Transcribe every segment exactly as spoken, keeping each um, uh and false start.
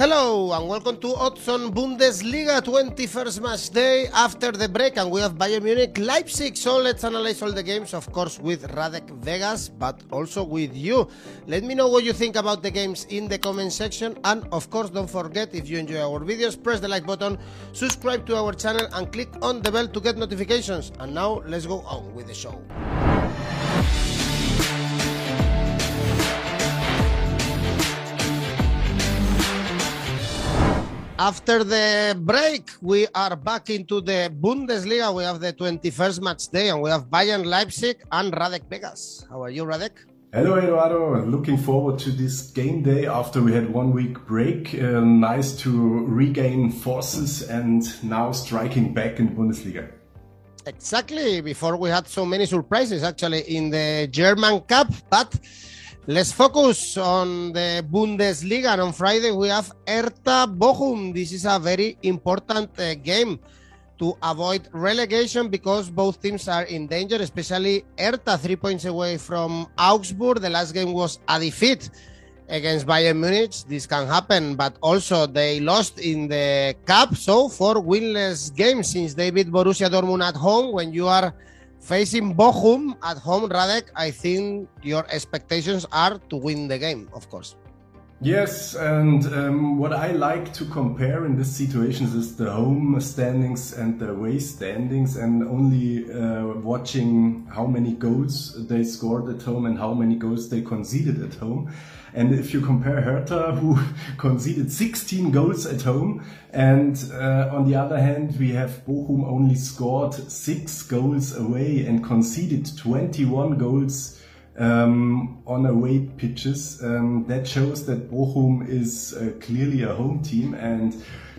Hello and welcome to Odds on Bundesliga twenty-first match day after the break, and we have Bayern Munich, Leipzig, so let's analyze all the games, of course with Radek Vegas, but also with you. Let me know what you think about the games in the comment section, and of course don't forget, if you enjoy our videos, press the like button, subscribe to our channel and click on the bell to get notifications. And now let's go on with the show. After the break, we are back into the Bundesliga. We have the twenty-first match day and we have Bayern Leipzig and Radek Vegas. How are you, Radek? Hello, Eduardo. Looking forward to this game day after we had one week break. Uh, nice to regain forces and now striking back in the Bundesliga. Exactly. Before we had so many surprises actually in the German Cup, but let's focus on the Bundesliga, and on Friday we have Hertha Bochum. This is a very important uh, game to avoid relegation because both teams are in danger, especially Hertha, three points away from Augsburg. The last game was a defeat against Bayern Munich. This can happen, but also they lost in the Cup, so four winless games since they beat Borussia Dortmund at home. When you are facing Bochum at home, Radek, I think your expectations are to win the game, of course. Yes, and um, what I like to compare in this situation is the home standings and the away standings, and only uh, watching how many goals they scored at home and how many goals they conceded at home. And if you compare Hertha, who conceded sixteen goals at home, and uh, on the other hand, we have Bochum only scored six goals away and conceded twenty-one goals um, on away pitches. Um, that shows that Bochum is uh, clearly a home team, and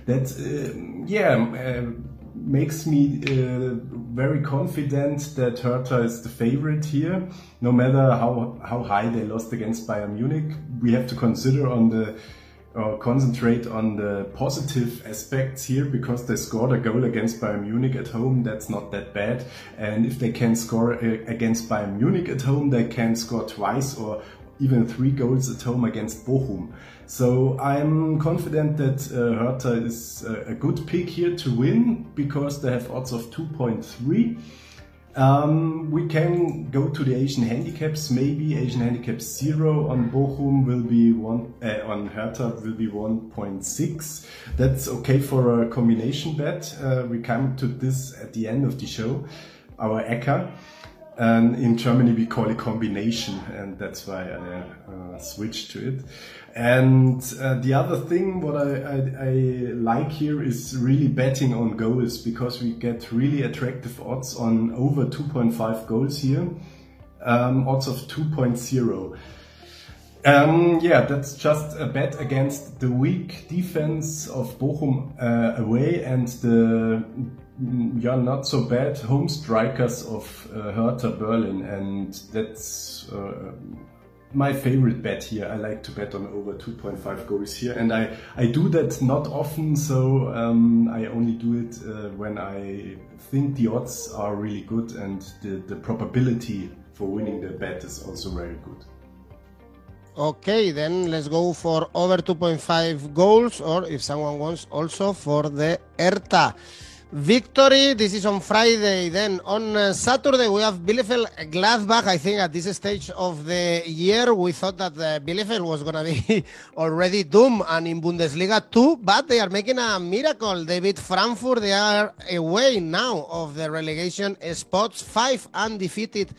that, uh, yeah, uh, makes me uh, very confident that Hertha is the favorite here, no matter how how high they lost against Bayern Munich. We have to consider on the or concentrate on the positive aspects here, because they scored a goal against Bayern Munich at home. That's not that bad, and if they can score against Bayern Munich at home, they can score twice or even three goals at home against Bochum. So I'm confident that uh, Hertha is a, a good pick here to win, because they have odds of two point three. Um, we can go to the Asian handicaps. Maybe Asian handicaps zero on Bochum will be one, uh, on Hertha will be one point six. That's okay for a combination bet. Uh, we come to this at the end of the show, our A C C A. And in Germany we call it combination, and that's why I uh, switched to it. And uh, the other thing what I, I, I like here is really betting on goals, because we get really attractive odds on over two point five goals here, um, odds of two point zero. Um, yeah, that's just a bet against the weak defense of Bochum uh, away and the yeah, not so bad home strikers of uh, Hertha Berlin, and that's uh, my favorite bet here. I like to bet on over two point five goals here, and I, I do that not often, so um, I only do it uh, when I think the odds are really good and the, the probability for winning the bet is also very good. Okay, then let's go for over two point five goals, or if someone wants also for the Hertha victory. This is on Friday. Then on uh, Saturday we have Bielefeld Gladbach. I think at this stage of the year we thought that uh, Bielefeld was going to be already doomed and in Bundesliga too, but they are making a miracle. They beat Frankfurt. They are away now of the relegation spots. Five undefeated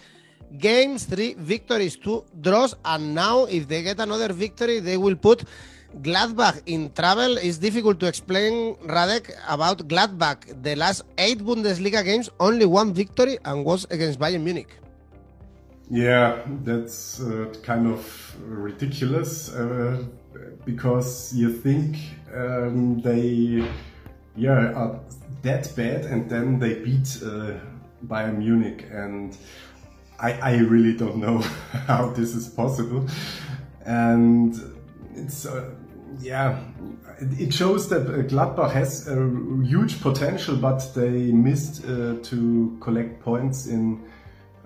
games, three victories, two draws, and now if they get another victory they will put Gladbach in trouble. Is difficult to explain, Radek, about Gladbach. The last eight Bundesliga games, only one victory, and was against Bayern Munich. Yeah, that's uh, kind of ridiculous, uh, because you think um, they yeah, are that bad, and then they beat uh, Bayern Munich, and I, I really don't know how this is possible. And It's uh, yeah, it shows that Gladbach has a huge potential, but they missed uh, to collect points in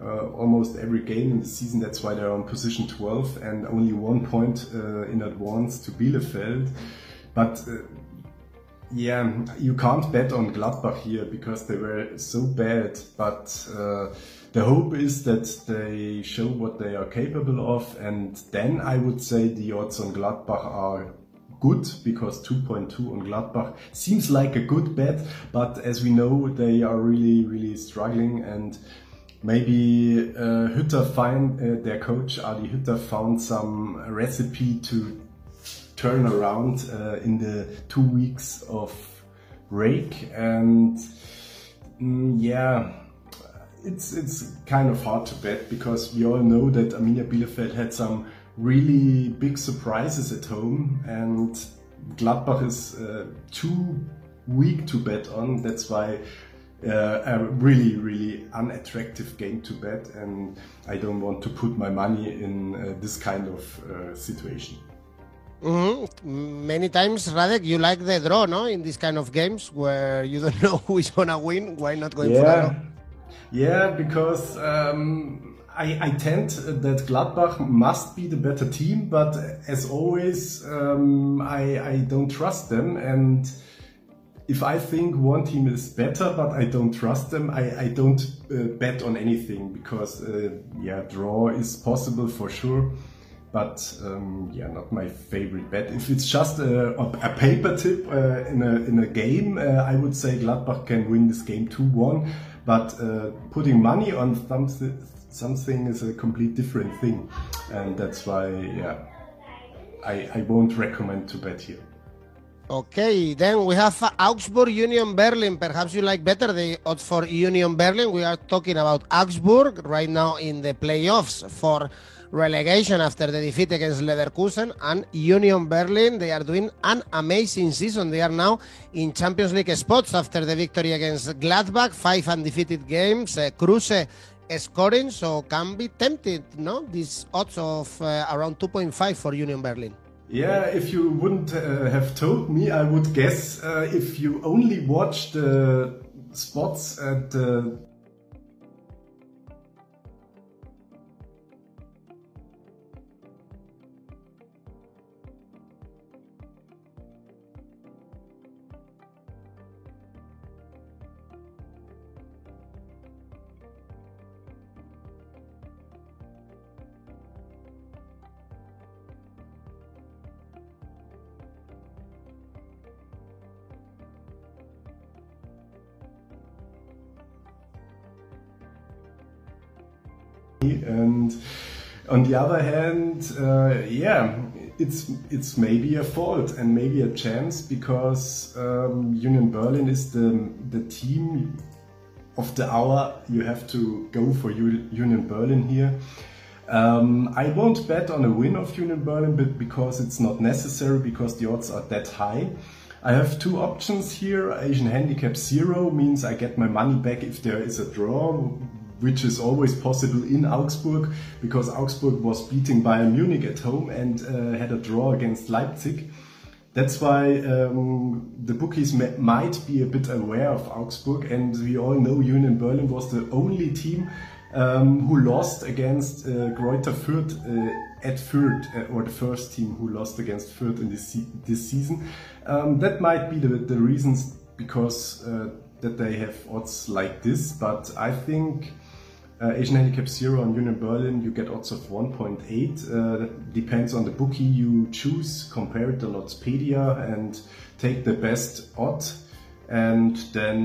uh, almost every game in the season. That's why they're on position twelve and only one point uh, in advance to Bielefeld. But uh, yeah, you can't bet on Gladbach here because they were so bad. But uh, the hope is that they show what they are capable of, and then I would say the odds on Gladbach are good, because two point two on Gladbach seems like a good bet, but as we know, they are really, really struggling, and maybe uh, Hütter find, uh, their coach Adi Hütter found some recipe to turn around uh, in the two weeks of break, and mm, yeah, it's, it's kind of hard to bet because we all know that Arminia Bielefeld had some really big surprises at home, and Gladbach is uh, too weak to bet on. That's why uh, a really, really unattractive game to bet, and I don't want to put my money in uh, this kind of uh, situation. Mm-hmm. Many times, Radek, you like the draw, no? In these kind of games where you don't know who is gonna win, why not going yeah. for a draw? Yeah, because um, I, I tend that Gladbach must be the better team, but as always, um, I, I don't trust them. And if I think one team is better, but I don't trust them, I, I don't uh, bet on anything because, uh, yeah, draw is possible for sure. But um, yeah, not my favorite bet. If it's just a, a paper tip uh, in, a, in a game, uh, I would say Gladbach can win this game two one. But uh, putting money on something, something is a complete different thing, and that's why, yeah, I, I won't recommend to bet here. Okay, then we have Augsburg, Union Berlin. Perhaps you like better the odds for Union Berlin. We are talking about Augsburg right now in the playoffs for relegation after the defeat against Leverkusen, and Union Berlin, they are doing an amazing season. They are now in Champions League spots after the victory against Gladbach, five undefeated games, uh, Kruse scoring, so can be tempted, no? These odds of uh, around two point five for Union Berlin. Yeah, if you wouldn't uh, have told me, I would guess uh, if you only watch the spots at the And on the other hand, uh, yeah, it's it's maybe a fault and maybe a chance because um, Union Berlin is the the team of the hour. You have to go for U Union Berlin here. Um, I won't bet on a win of Union Berlin, but because it's not necessary because the odds are that high. I have two options here. Asian handicap zero means I get my money back if there is a draw, which is always possible in Augsburg, because Augsburg was beating Bayern Munich at home and uh, had a draw against Leipzig. That's why um, the bookies might be a bit aware of Augsburg, and we all know Union Berlin was the only team um, who lost against uh, Greuther Fürth uh, at Fürth, uh, or the first team who lost against Fürth in this, se this season. Um, that might be the, the reasons because uh, that they have odds like this, but I think Uh, Asian handicap zero on Union Berlin, you get odds of one point eight. Uh, depends on the bookie you choose. Compare it to Oddspedia and take the best odd. And then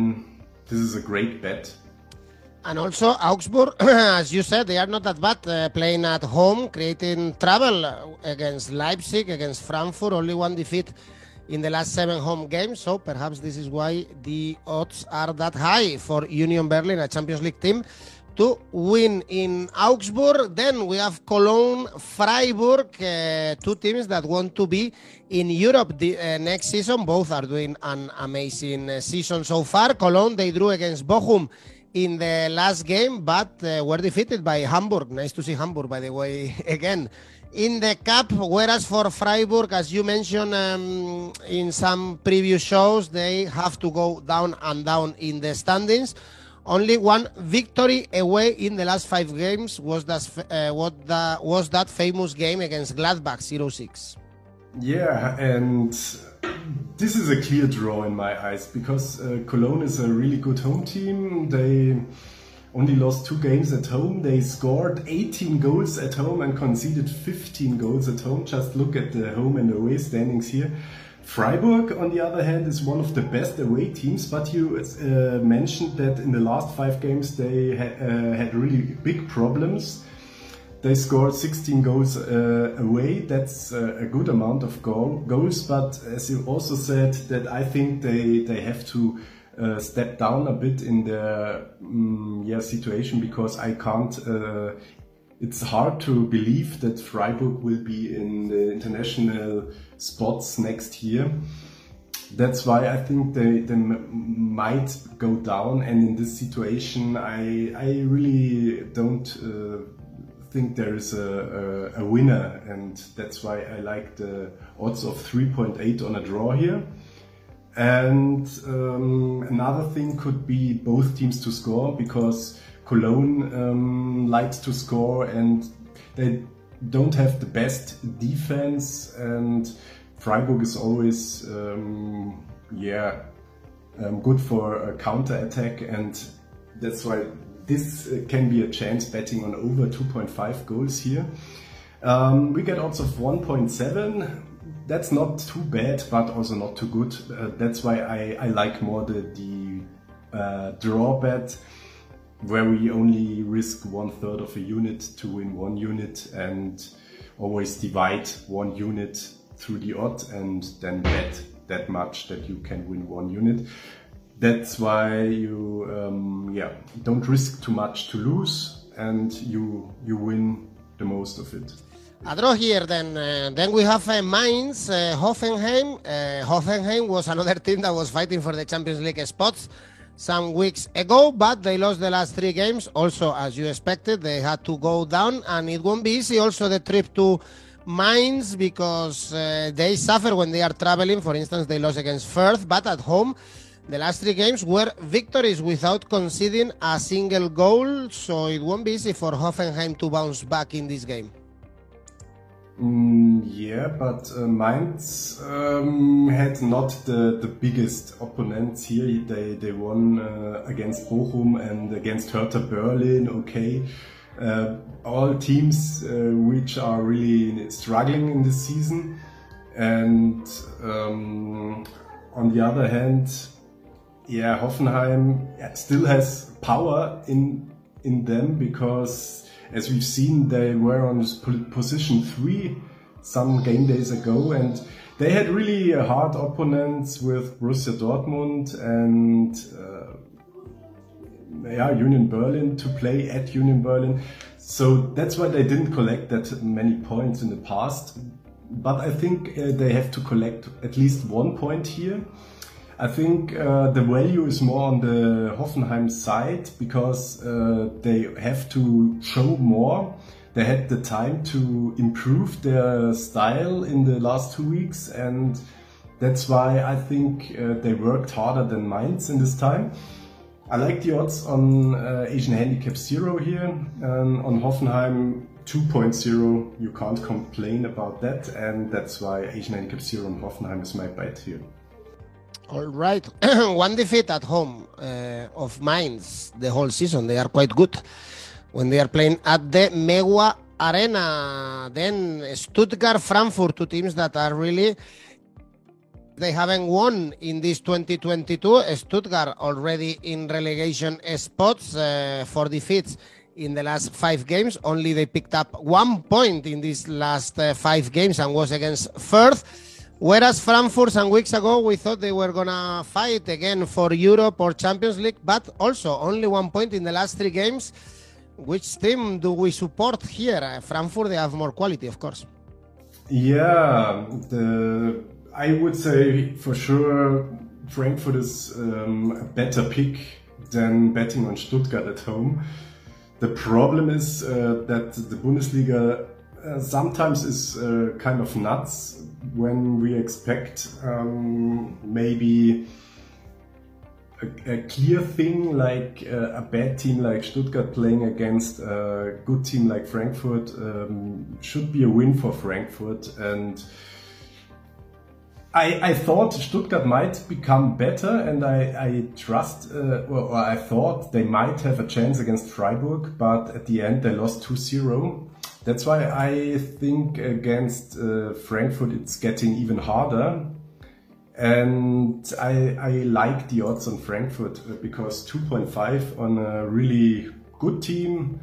this is a great bet. And also Augsburg, as you said, they are not that bad uh, playing at home, creating trouble against Leipzig, against Frankfurt. Only one defeat in the last seven home games, so perhaps this is why the odds are that high for Union Berlin, a Champions League team, to win in Augsburg. Then we have Cologne, Freiburg, uh, two teams that want to be in Europe the, uh, next season. Both are doing an amazing uh, season so far. Cologne, they drew against Bochum in the last game, but uh, were defeated by Hamburg. Nice to see Hamburg, by the way, again in the cup. Whereas for Freiburg, as you mentioned um, in some previous shows, they have to go down and down in the standings. Only one victory away in the last five games was that, uh, what the, was that famous game against Gladbach, zero six. Yeah, and This is a clear draw in my eyes, because uh, Cologne is a really good home team. They only lost two games at home. They scored eighteen goals at home and conceded fifteen goals at home. Just look at the home and away standings here. Freiburg, on the other hand, is one of the best away teams, but you uh, mentioned that in the last five games they ha uh, had really big problems. They scored sixteen goals uh, away. That's uh, a good amount of goal goals, but as you also said, that I think they, they have to uh, step down a bit in their um, yeah, situation, because I can't... Uh, it's hard to believe that Freiburg will be in the international spots next year. That's why I think they, they m might go down, and in this situation I, I really don't uh, think there is a, a, a winner, and that's why I like the odds of three point eight on a draw here. And um, another thing could be both teams to score, because Cologne um, likes to score and they don't have the best defense, and Freiburg is always um, yeah, um, good for a counter-attack, and that's why this can be a chance betting on over two point five goals here. Um, we get odds of one point seven. That's not too bad, but also not too good. Uh, that's why I, I like more the, the uh, draw bet, where we only risk one third of a unit to win one unit, and always divide one unit through the odd and then bet that much that you can win one unit. That's why you um, yeah, don't risk too much to lose, and you, you win the most of it. A draw here, then uh, then we have uh, Mainz, uh, Hoffenheim. Uh, Hoffenheim was another team that was fighting for the Champions League spots some weeks ago, but they lost the last three games. Also, as you expected, they had to go down, and it won't be easy. Also, the trip to Mainz, because uh, they suffer when they are traveling. For instance, they lost against Firth, but at home, the last three games were victories without conceding a single goal. So it won't be easy for Hoffenheim to bounce back in this game. Mm, yeah, but uh, Mainz um, had not the, the biggest opponents here. They, they won uh, against Bochum and against Hertha Berlin, okay. Uh, all teams uh, which are really struggling in this season. And um, on the other hand, yeah, Hoffenheim still has power in, in them, because as we've seen, they were on position three some game days ago, and they had really hard opponents with Borussia Dortmund and uh, yeah, Union Berlin, to play at Union Berlin. So that's why they didn't collect that many points in the past. But I think uh, they have to collect at least one point here. I think uh, the value is more on the Hoffenheim side, because uh, they have to show more. They had the time to improve their style in the last two weeks, and that's why I think uh, they worked harder than Mainz in this time. I like the odds on uh, Asian Handicap zero here, um, on Hoffenheim two point zero. You can't complain about that, and that's why Asian Handicap zero on Hoffenheim is my bet here. All right, one defeat at home uh, of Mainz the whole season. They are quite good when they are playing at the Mewa Arena. Then Stuttgart, Frankfurt, two teams that are really... They haven't won in this twenty twenty-two. Stuttgart already in relegation spots, uh, for defeats in the last five games. Only they picked up one point in these last uh, five games, and was against Firth. Whereas Frankfurt, some weeks ago, we thought they were going to fight again for Europe or Champions League, but also only one point in the last three games. Which team do we support here? Uh, Frankfurt, they have more quality, of course. Yeah, the, I would say for sure Frankfurt is um, a better pick than betting on Stuttgart at home. The problem is uh, that the Bundesliga uh, sometimes is uh, kind of nuts, when we expect um, maybe a, a clear thing, like uh, a bad team like Stuttgart playing against a good team like Frankfurt um, should be a win for Frankfurt, and I, I thought Stuttgart might become better, and I, I trust, uh, or, or I thought they might have a chance against Freiburg, but at the end they lost two zero. That's why I think against uh, Frankfurt it's getting even harder. And I, I like the odds on Frankfurt because two point five on a really good team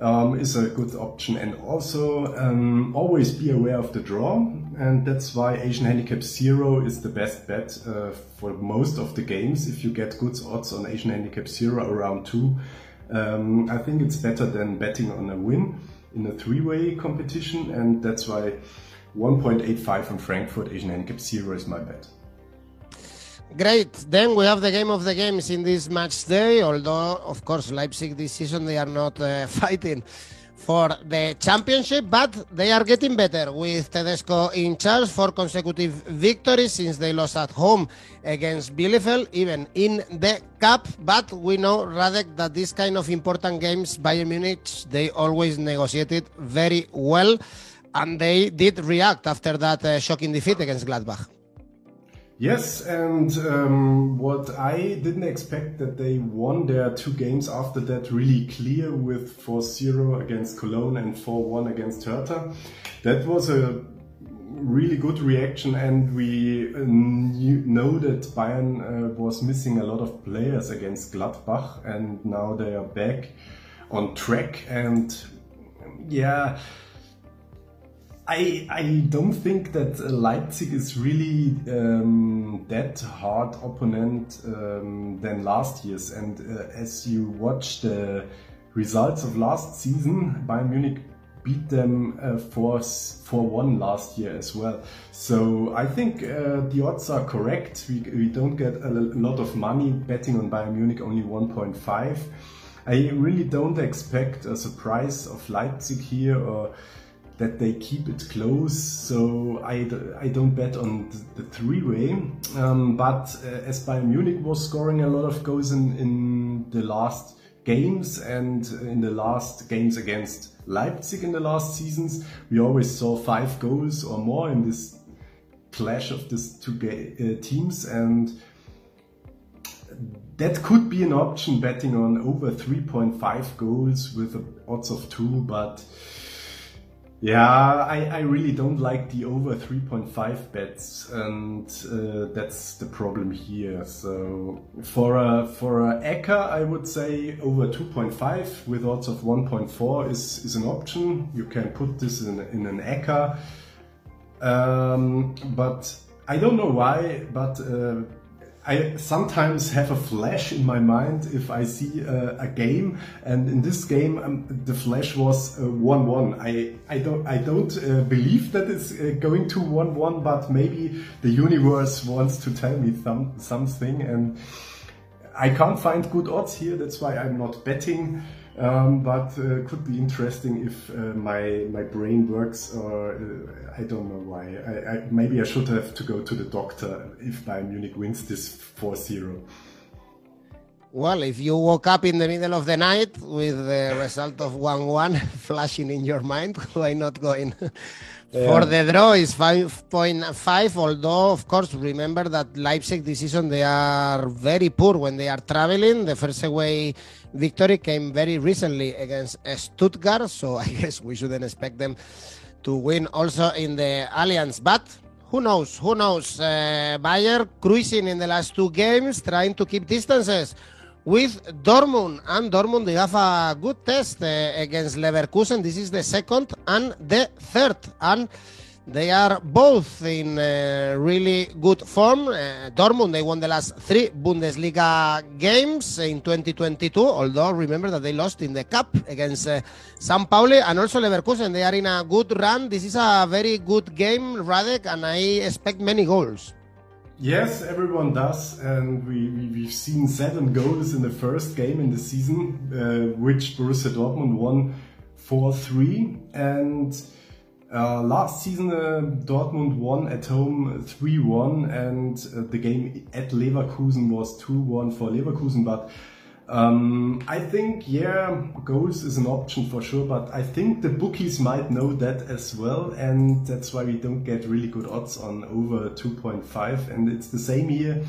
um, is a good option. And also um, always be aware of the draw. And that's why Asian Handicap zero is the best bet uh, for most of the games. If you get good odds on Asian Handicap zero around two, um, I think it's better than betting on a win in a three-way competition, and that's why one point eight five from Frankfurt, Asian Handicap zero is my bet. Great, then we have the game of the games in this match day, although of course Leipzig this season they are not uh, fighting for the championship, but they are getting better with Tedesco in charge. Four consecutive victories since they lost at home against Bielefeld, even in the cup. But we know, Radek, that this kind of important games, Bayern Munich, they always negotiated very well, and they did react after that uh, shocking defeat against Gladbach. Yes, and um, what I didn't expect, that they won their two games after that really clear with four zero against Cologne and four one against Hertha. That was a really good reaction, and we knew, know that Bayern uh, was missing a lot of players against Gladbach, and now they are back on track. And yeah, I, I don't think that Leipzig is really um, that hard opponent um, than last year's, and uh, as you watch the results of last season, Bayern Munich beat them uh, four one last year as well. So I think uh, the odds are correct. We, we don't get a lot of money betting on Bayern Munich, only one point five. I really don't expect a surprise of Leipzig here, or that they keep it close, so I, I don't bet on the three-way. Um, but uh, as Bayern Munich was scoring a lot of goals in, in the last games, and in the last games against Leipzig in the last seasons, we always saw five goals or more in this clash of these two uh, teams, and that could be an option, betting on over three point five goals with odds of two, but yeah, I, I really don't like the over three point five bets, and uh, that's the problem here. So for a for a A C C A, I would say over two point five with odds of one point four is is an option. You can put this in in an A C C A, um, but I don't know why, but uh, I sometimes have a flash in my mind if I see uh, a game, and in this game um, the flash was one one. Uh, I I don't I don't uh, believe that it's uh, going to one one, but maybe the universe wants to tell me some, something, and I can't find good odds here. That's why I'm not betting, um, but uh, could be interesting if uh, my my brain works, or uh, I don't know why. I, I, maybe I should have to go to the doctor if Bayern Munich wins this four zero. Well, if you woke up in the middle of the night with the result of one one flashing in your mind, why not going? Yeah. For the draw is five point five, although, of course, remember that Leipzig this season, they are very poor when they are traveling. The first away victory came very recently against Stuttgart, so I guess we shouldn't expect them to win also in the Allianz. But who knows, who knows? Uh, Bayer cruising in the last two games, trying to keep distances with Dortmund, and Dortmund, they have a good test uh, against Leverkusen. This is the second and the third, and they are both in uh, really good form. Uh, Dortmund, they won the last three Bundesliga games in twenty twenty-two, although remember that they lost in the cup against uh, Saint Pauli, and also Leverkusen, they are in a good run. This is a very good game, Radek, and I expect many goals. Yes, everyone does, and we, we, we've seen seven goals in the first game in the season, uh, which Borussia Dortmund won four three, and uh, last season uh, Dortmund won at home three one, and uh, the game at Leverkusen was two one for Leverkusen, but Um, I think, yeah, goals is an option for sure, but I think the bookies might know that as well, and that's why we don't get really good odds on over two point five, and it's the same here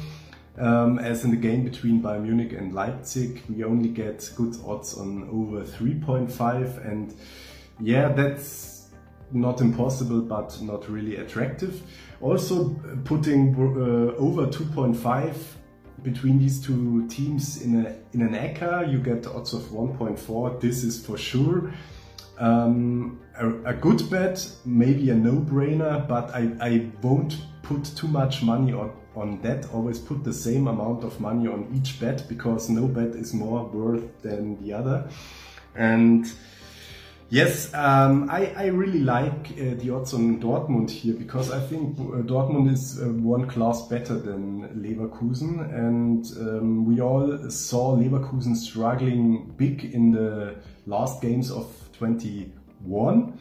um, as in the game between Bayern Munich and Leipzig. We only get good odds on over three point five, and yeah, that's not impossible, but not really attractive. Also, putting uh, over two point five between these two teams in a in an A C C A, you get odds of one point four. This is for sure um, a, a good bet, maybe a no-brainer, but I, I won't put too much money on, on that. Always put the same amount of money on each bet, because no bet is more worth than the other. And yes, um, I, I really like uh, the odds on Dortmund here, because I think uh, Dortmund is uh, one class better than Leverkusen, and um, we all saw Leverkusen struggling big in the last games of twenty-one,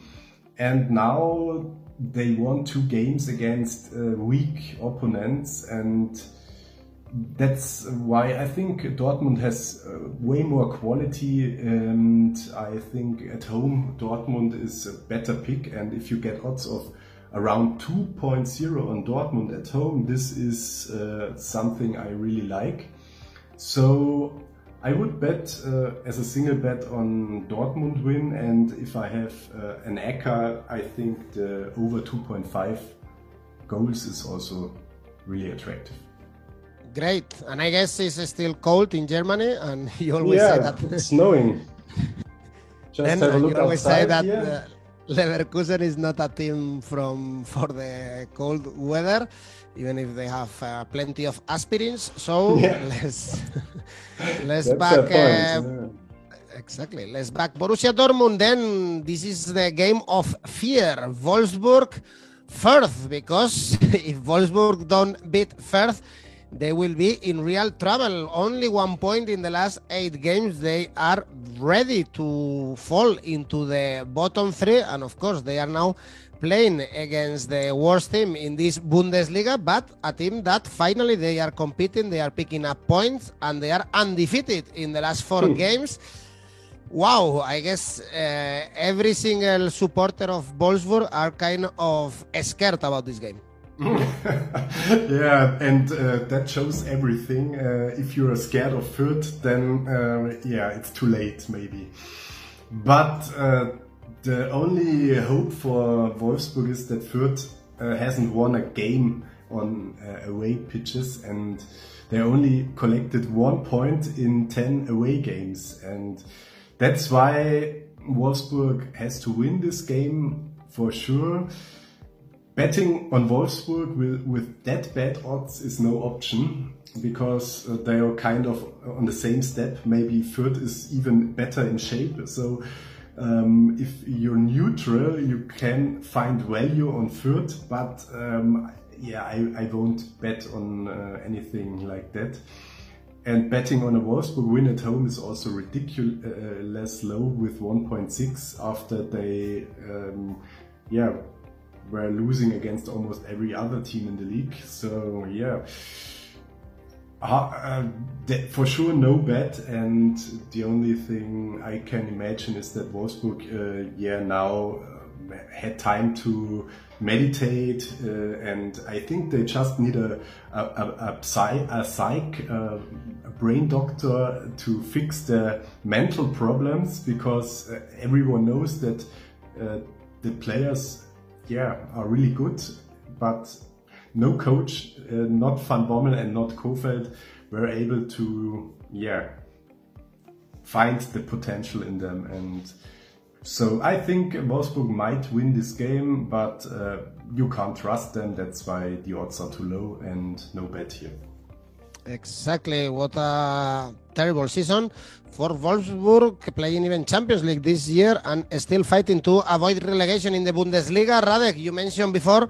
and now they won two games against uh, weak opponents, and that's why I think Dortmund has uh, way more quality, and I think at home Dortmund is a better pick. And if you get odds of around two point zero on Dortmund at home, this is uh, something I really like. So I would bet uh, as a single bet on Dortmund win, and if I have uh, an A C C A, I think the over two point five goals is also really attractive. Great, and I guess it's still cold in Germany, and you always yeah, say that. Yeah, it's snowing. Just then have a look you always outside, say that yeah. uh, Leverkusen is not a team from for the cold weather, even if they have uh, plenty of aspirins. So yeah. let's let's That's back. Uh, yeah. Exactly, let's back Borussia Dortmund. Then this is the game of fear. Wolfsburg, Firth, because if Wolfsburg don't beat Firth, they will be in real trouble. Only one point in the last eight games. They are ready to fall into the bottom three. And of course, they are now playing against the worst team in this Bundesliga, but a team that finally they are competing, they are picking up points, and they are undefeated in the last four hmm. games. Wow, I guess uh, every single supporter of Wolfsburg are kind of scared about this game. Yeah, and uh, that shows everything. Uh, if you're scared of Fürth, then uh, yeah, it's too late maybe. But uh, the only hope for Wolfsburg is that Fürth uh, hasn't won a game on uh, away pitches, and they only collected one point in ten away games, and that's why Wolfsburg has to win this game for sure. Betting on Wolfsburg with, with that bad odds is no option, because uh, they are kind of on the same step. Maybe Fürth is even better in shape. So um, if you're neutral, you can find value on Fürth, but um, yeah, I, I won't bet on uh, anything like that. And betting on a Wolfsburg win at home is also ridiculous uh, low with one point six after they, um, yeah, we're losing against almost every other team in the league. So yeah, uh, uh, for sure no bet, and the only thing I can imagine is that Wolfsburg uh, yeah now uh, had time to meditate, uh, and I think they just need a, a, a, a, psy, a psych, uh, a brain doctor to fix their mental problems, because uh, everyone knows that uh, the players yeah, are really good, but no coach, uh, not Van Bommel and not Kohfeldt, were able to yeah find the potential in them. And so I think Wolfsburg might win this game, but uh, you can't trust them. That's why the odds are too low, and no bet here. Exactly, what a terrible season for Wolfsburg, playing even Champions League this year and still fighting to avoid relegation in the Bundesliga. Radek, you mentioned before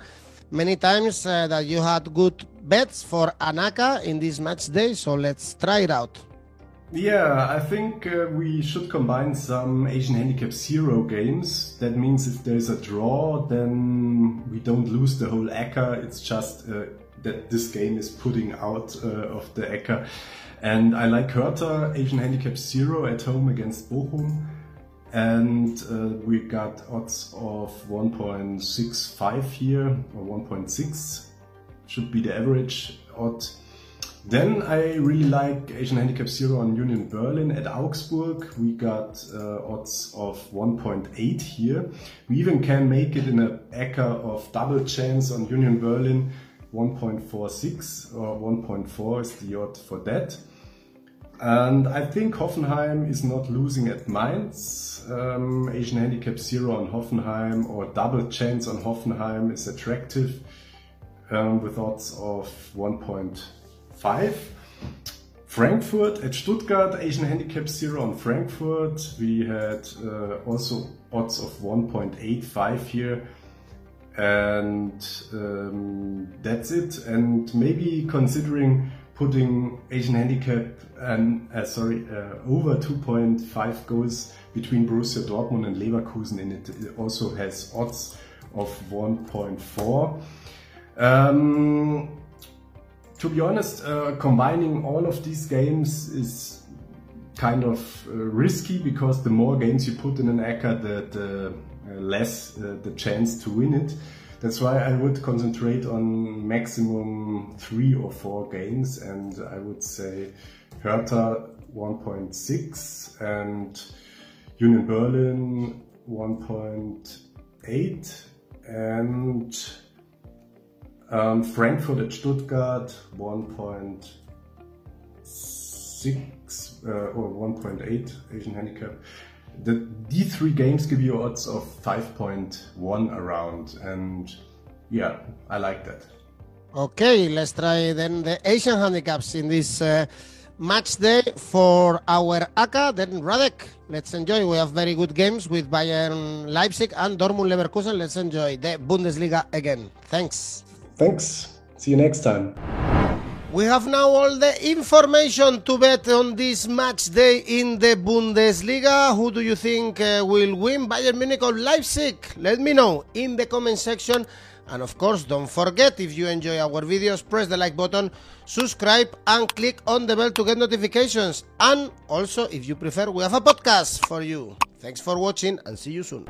many times uh, that you had good bets for Anaka in this match day, so let's try it out. Yeah, I think uh, we should combine some Asian Handicap Zero games. That means if there's a draw, then we don't lose the whole A C C A, it's just uh, that this game is putting out uh, of the A C C A. And I like Hertha, Asian handicap zero at home against Bochum. And uh, we got odds of one point six five here, or one point six, should be the average odd. Then I really like Asian handicap zero on Union Berlin at Augsburg. We got uh, odds of one point eight here. We even can make it in a A C C A of double chance on Union Berlin. one point four six or one point four is the odd for that. And I think Hoffenheim is not losing at Mainz. Um, Asian handicap zero on Hoffenheim or double chance on Hoffenheim is attractive um, with odds of one point five. Frankfurt at Stuttgart, Asian handicap zero on Frankfurt. We had uh, also odds of one point eight five here. And um, that's it. And maybe considering putting Asian handicap and uh, sorry uh, over two point five goals between Borussia Dortmund and Leverkusen, and it, it also has odds of one point four. Um, to be honest, uh, combining all of these games is kind of uh, risky, because the more games you put in an A C C A, the, the Uh, less uh, the chance to win it. That's why I would concentrate on maximum three or four games, and I would say Hertha one point six and Union Berlin one point eight and um, Frankfurt at Stuttgart one point six uh, or one point eight Asian handicap. The, these three games give you odds of five point one around, and yeah, I like that. Okay, let's try then the Asian handicaps in this uh, match day for our A C C A. Then Radek, let's enjoy. We have very good games with Bayern Leipzig and Dortmund Leverkusen. Let's enjoy the Bundesliga again. Thanks. Thanks. See you next time. We have now all the information to bet on this match day in the Bundesliga. Who do you think uh, will win, Bayern Munich or Leipzig? Let me know in the comment section. And of course, don't forget, if you enjoy our videos, press the like button, subscribe and click on the bell to get notifications. And also, if you prefer, we have a podcast for you. Thanks for watching and see you soon.